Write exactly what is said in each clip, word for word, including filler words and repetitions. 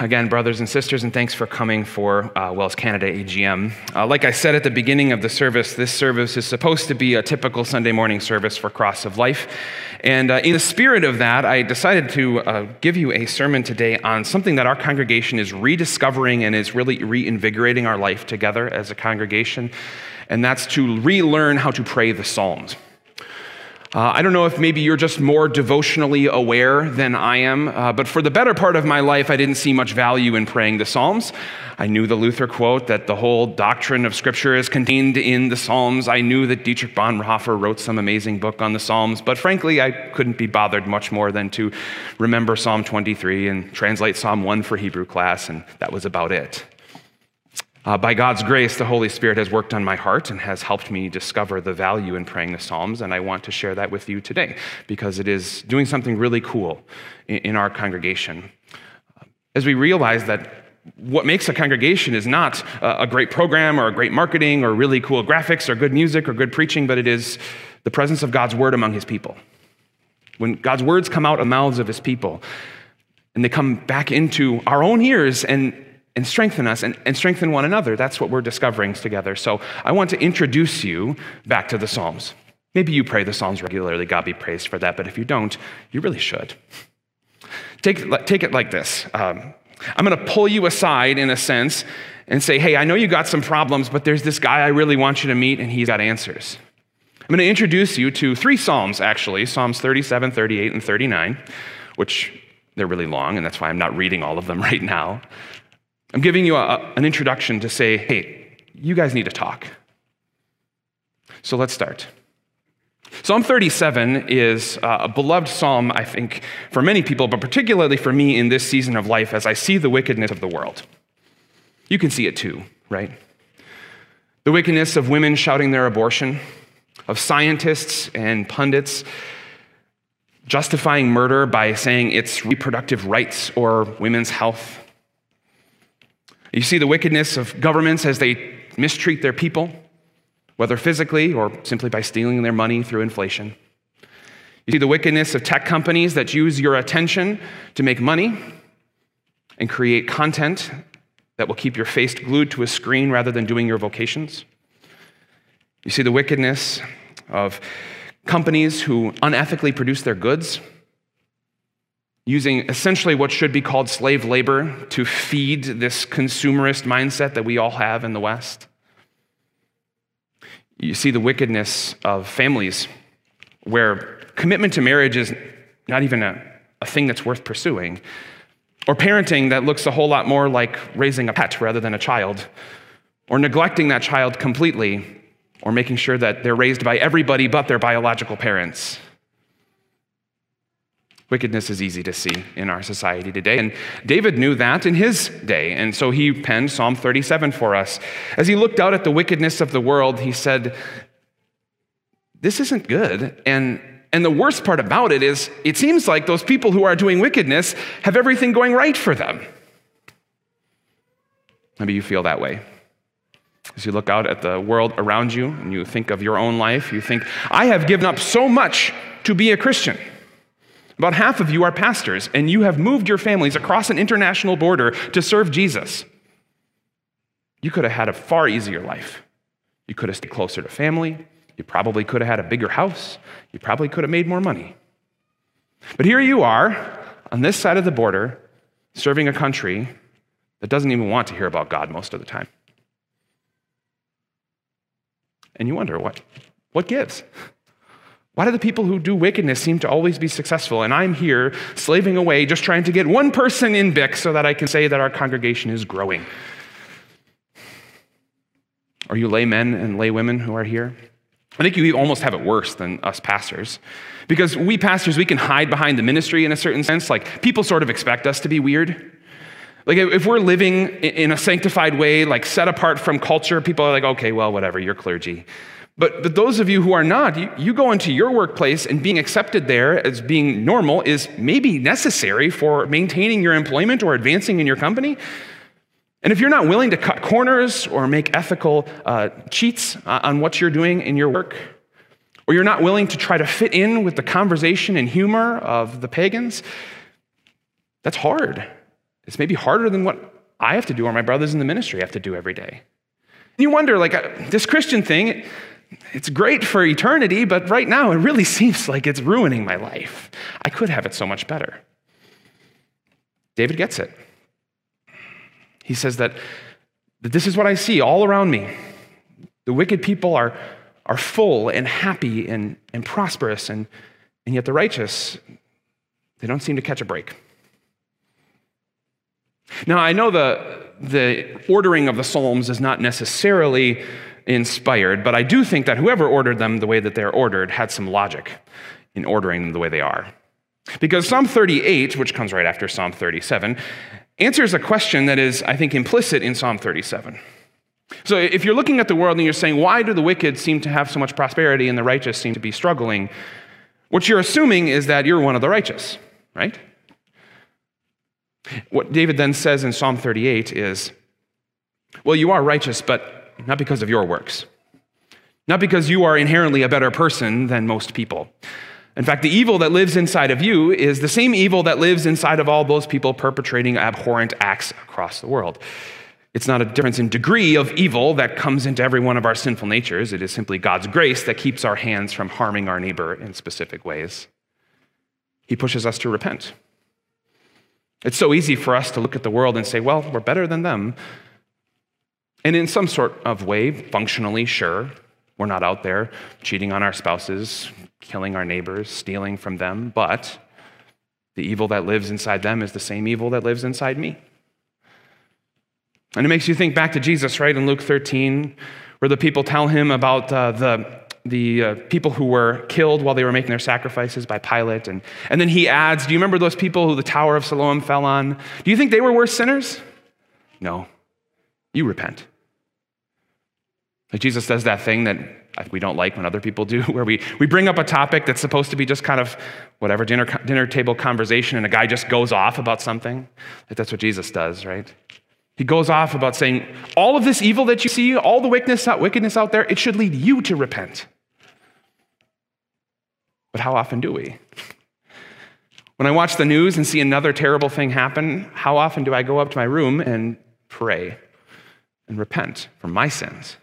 again, brothers and sisters, and thanks for coming for uh, Wells Canada A G M. Uh, like I said at the beginning of the service, this service is supposed to be a typical Sunday morning service for Cross of Life. And uh, in the spirit of that, I decided to uh, give you a sermon today on something that our congregation is rediscovering and is really reinvigorating our life together as a congregation, and that's to relearn how to pray the Psalms. Uh, I don't know if maybe you're just more devotionally aware than I am, uh, but for the better part of my life, I didn't see much value in praying the Psalms. I knew the Luther quote that the whole doctrine of Scripture is contained in the Psalms. I knew that Dietrich Bonhoeffer wrote some amazing book on the Psalms, but frankly, I couldn't be bothered much more than to remember Psalm twenty-three and translate Psalm one for Hebrew class, and that was about it. Uh, by God's grace, the Holy Spirit has worked on my heart and has helped me discover the value in praying the Psalms, and I want to share that with you today because it is doing something really cool in, in our congregation. As we realize that what makes a congregation is not uh, a great program or a great marketing or really cool graphics or good music or good preaching, but it is the presence of God's Word among His people. When God's words come out of the mouths of His people and they come back into our own ears and and strengthen us, and, and strengthen one another. That's what we're discovering together. So I want to introduce you back to the Psalms. Maybe you pray the Psalms regularly. God be praised for that. But if you don't, you really should. Take, take it like this. Um, I'm going to pull you aside, in a sense, and say, hey, I know you got some problems, but there's this guy I really want you to meet, and he's got answers. I'm going to introduce you to three Psalms, actually, Psalms thirty-seven, thirty-eight, and thirty-nine, which they're really long, and that's why I'm not reading all of them right now. I'm giving you a, an introduction to say, hey, you guys need to talk. So let's start. Psalm thirty-seven is a beloved psalm, I think, for many people, but particularly for me in this season of life as I see the wickedness of the world. You can see it too, right? The wickedness of women shouting their abortion, of scientists and pundits justifying murder by saying it's reproductive rights or women's health. You see the wickedness of governments as they mistreat their people, whether physically or simply by stealing their money through inflation. You see the wickedness of tech companies that use your attention to make money and create content that will keep your face glued to a screen rather than doing your vocations. You see the wickedness of companies who unethically produce their goods, using essentially what should be called slave labor to feed this consumerist mindset that we all have in the West. You see the wickedness of families where commitment to marriage is not even a, a thing that's worth pursuing, or parenting that looks a whole lot more like raising a pet rather than a child, or neglecting that child completely, or making sure that they're raised by everybody but their biological parents. Wickedness is easy to see in our society today, and David knew that in his day, and so he penned Psalm thirty-seven for us. As he looked out at the wickedness of the world, he said, this isn't good, and, and the worst part about it is it seems like those people who are doing wickedness have everything going right for them. Maybe you feel that way. As you look out at the world around you, and you think of your own life, you think, I have given up so much to be a Christian. About half of you are pastors, and you have moved your families across an international border to serve Jesus. You could have had a far easier life. You could have stayed closer to family. You probably could have had a bigger house. You probably could have made more money. But here you are on this side of the border, serving a country that doesn't even want to hear about God most of the time. And you wonder, what, what gives? Why do the people who do wickedness seem to always be successful? And I'm here slaving away, just trying to get one person in B I C so that I can say that our congregation is growing. Are you lay men and lay women who are here? I think you almost have it worse than us pastors. Because we pastors, we can hide behind the ministry in a certain sense. Like, people sort of expect us to be weird. Like, if we're living in a sanctified way, like set apart from culture, people are like, okay, well, whatever, you're clergy. But, but those of you who are not, you, you go into your workplace and being accepted there as being normal is maybe necessary for maintaining your employment or advancing in your company. And if you're not willing to cut corners or make ethical uh, cheats on what you're doing in your work, or you're not willing to try to fit in with the conversation and humor of the pagans, that's hard. It's maybe harder than what I have to do or my brothers in the ministry have to do every day. And you wonder, like, this Christian thing, it's great for eternity, but right now it really seems like it's ruining my life. I could have it so much better. David gets it. He says that, that this is what I see all around me. The wicked people are, are full and happy and, and prosperous, and, and yet the righteous, they don't seem to catch a break. Now, I know the, the ordering of the Psalms is not necessarily inspired, but I do think that whoever ordered them the way that they're ordered had some logic in ordering them the way they are. Because Psalm thirty-eight, which comes right after Psalm thirty-seven, answers a question that is, I think, implicit in Psalm thirty-seven. So if you're looking at the world and you're saying, why do the wicked seem to have so much prosperity and the righteous seem to be struggling? What you're assuming is that you're one of the righteous, right? What David then says in Psalm thirty-eight is, well, you are righteous, but not because of your works. Not because you are inherently a better person than most people. In fact, the evil that lives inside of you is the same evil that lives inside of all those people perpetrating abhorrent acts across the world. It's not a difference in degree of evil that comes into every one of our sinful natures. It is simply God's grace that keeps our hands from harming our neighbor in specific ways. He pushes us to repent. It's so easy for us to look at the world and say, well, we're better than them. And in some sort of way, functionally, sure, we're not out there cheating on our spouses, killing our neighbors, stealing from them, but the evil that lives inside them is the same evil that lives inside me. And it makes you think back to Jesus, right, in Luke thirteen, where the people tell him about uh, the the uh, people who were killed while they were making their sacrifices by Pilate. And, and then he adds, do you remember those people who the Tower of Siloam fell on? Do you think they were worse sinners? No. You repent. Like Jesus does that thing that we don't like when other people do, where we, we bring up a topic that's supposed to be just kind of whatever dinner dinner table conversation, and a guy just goes off about something. Like that's what Jesus does, right? He goes off about saying, all of this evil that you see, all the wickedness out, wickedness out there, it should lead you to repent. But how often do we? When I watch the news and see another terrible thing happen, how often do I go up to my room and pray and repent for my sins?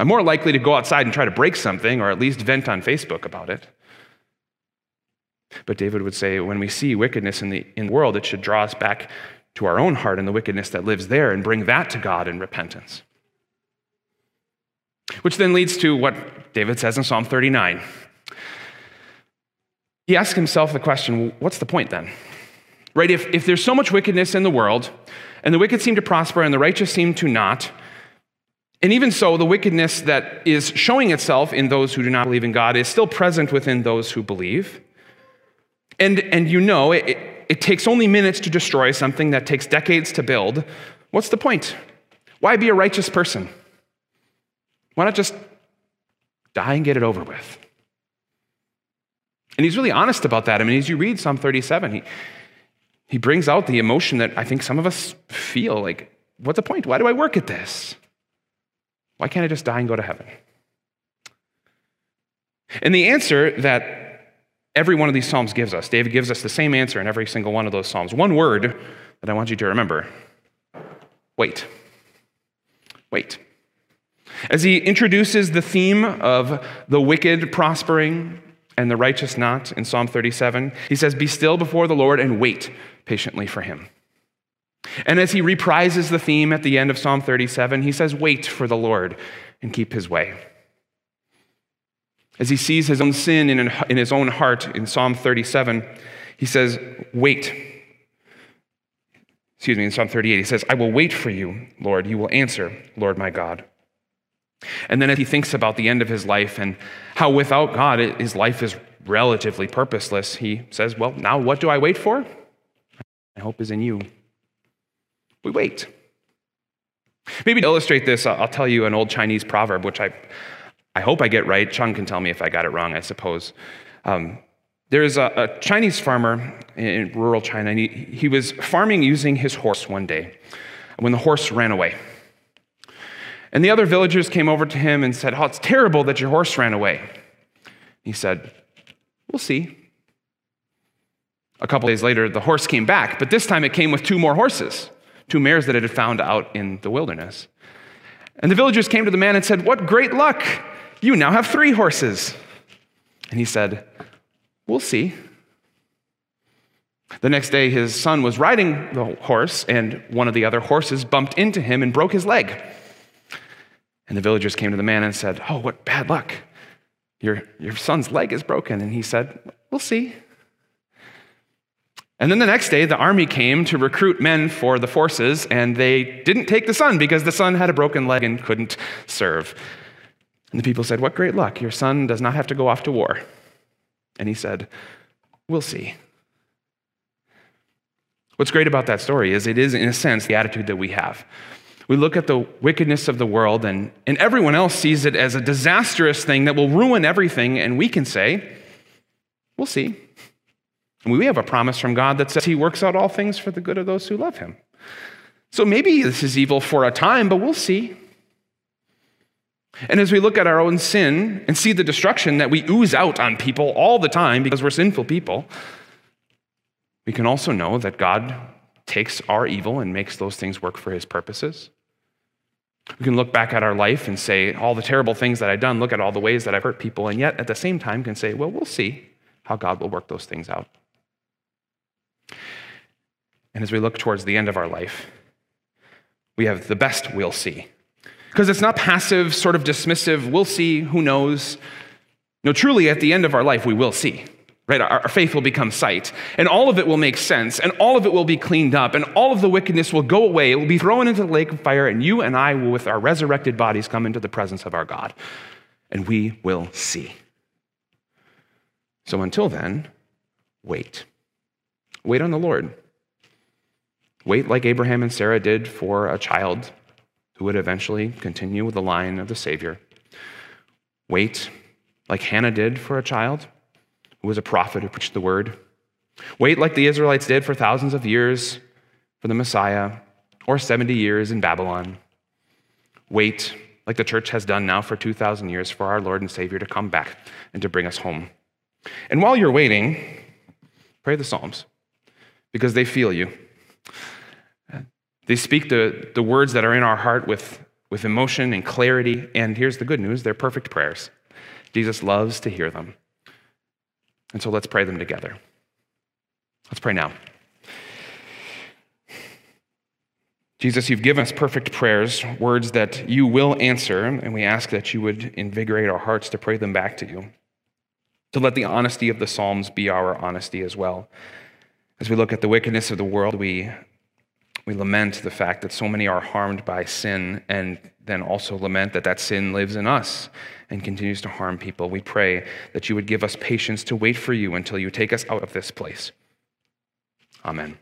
I'm more likely to go outside and try to break something or at least vent on Facebook about it. But David would say, when we see wickedness in the, in the world, it should draw us back to our own heart and the wickedness that lives there and bring that to God in repentance. Which then leads to what David says in Psalm thirty-nine. He asks himself the question, what's the point then? Right, if, if there's so much wickedness in the world, and the wicked seem to prosper and the righteous seem to not, and even so, the wickedness that is showing itself in those who do not believe in God is still present within those who believe. And, and you know, it, it, it takes only minutes to destroy something that takes decades to build. What's the point? Why be a righteous person? Why not just die and get it over with? And he's really honest about that. I mean, as you read Psalm thirty-seven, he, he brings out the emotion that I think some of us feel, like, what's the point? Why do I work at this? Why can't I just die and go to heaven? And the answer that every one of these Psalms gives us, David gives us the same answer in every single one of those Psalms. One word that I want you to remember, wait. Wait. As he introduces the theme of the wicked prospering and the righteous not in Psalm thirty-seven, he says, be still before the Lord and wait patiently for him. And as he reprises the theme at the end of Psalm thirty-seven, he says, wait for the Lord and keep his way. As he sees his own sin in, in his own heart in Psalm thirty-seven, he says, wait. Excuse me, in Psalm thirty-eight, he says, I will wait for you, Lord. You will answer, Lord my God. And then as he thinks about the end of his life and how without God his life is relatively purposeless, he says, well, now what do I wait for? My hope is in you. We wait. Maybe to illustrate this, I'll tell you an old Chinese proverb, which I, I hope I get right. Chung can tell me if I got it wrong, I suppose. Um, there is a, a Chinese farmer in rural China, and he, he was farming using his horse one day when the horse ran away. And the other villagers came over to him and said, oh, it's terrible that your horse ran away. He said, we'll see. A couple days later, the horse came back, but this time it came with two more horses, two mares that it had found out in the wilderness. And the villagers came to the man and said, "What great luck! You now have three horses." And he said, "We'll see." The next day, his son was riding the horse, and one of the other horses bumped into him and broke his leg. And the villagers came to the man and said, "Oh, what bad luck. Your, your son's leg is broken." And he said, "We'll see." And then the next day, the army came to recruit men for the forces, and they didn't take the son because the son had a broken leg and couldn't serve. And the people said, "What great luck. Your son does not have to go off to war." And he said, "We'll see." What's great about that story is it is, in a sense, the attitude that we have. We look at the wickedness of the world, and, and everyone else sees it as a disastrous thing that will ruin everything, and we can say, "We'll see." And we have a promise from God that says he works out all things for the good of those who love him. So maybe this is evil for a time, but we'll see. And as we look at our own sin and see the destruction that we ooze out on people all the time because we're sinful people, we can also know that God takes our evil and makes those things work for his purposes. We can look back at our life and say, all the terrible things that I've done, look at all the ways that I've hurt people, and yet at the same time can say, well, we'll see how God will work those things out. And as we look towards the end of our life, we have the best we'll see. Because it's not passive, sort of dismissive, we'll see, who knows. No, truly, at the end of our life, we will see. Right? Our faith will become sight, and all of it will make sense, and all of it will be cleaned up, and all of the wickedness will go away. It will be thrown into the lake of fire, and you and I will, with our resurrected bodies, come into the presence of our God, and we will see. So until then, wait. Wait on the Lord. Wait like Abraham and Sarah did for a child who would eventually continue with the line of the Savior. Wait like Hannah did for a child who was a prophet who preached the word. Wait like the Israelites did for thousands of years for the Messiah, or seventy years in Babylon. Wait like the church has done now for two thousand years for our Lord and Savior to come back and to bring us home. And while you're waiting, pray the Psalms, because they feel you. They speak the, the words that are in our heart with, with emotion and clarity, and here's the good news, they're perfect prayers. Jesus loves to hear them. And so let's pray them together. Let's pray now. Jesus, you've given us perfect prayers, words that you will answer, and we ask that you would invigorate our hearts to pray them back to you, to let the honesty of the Psalms be our honesty as well. As we look at the wickedness of the world, we we lament the fact that so many are harmed by sin, and then also lament that that sin lives in us and continues to harm people. We pray that you would give us patience to wait for you until you take us out of this place. Amen.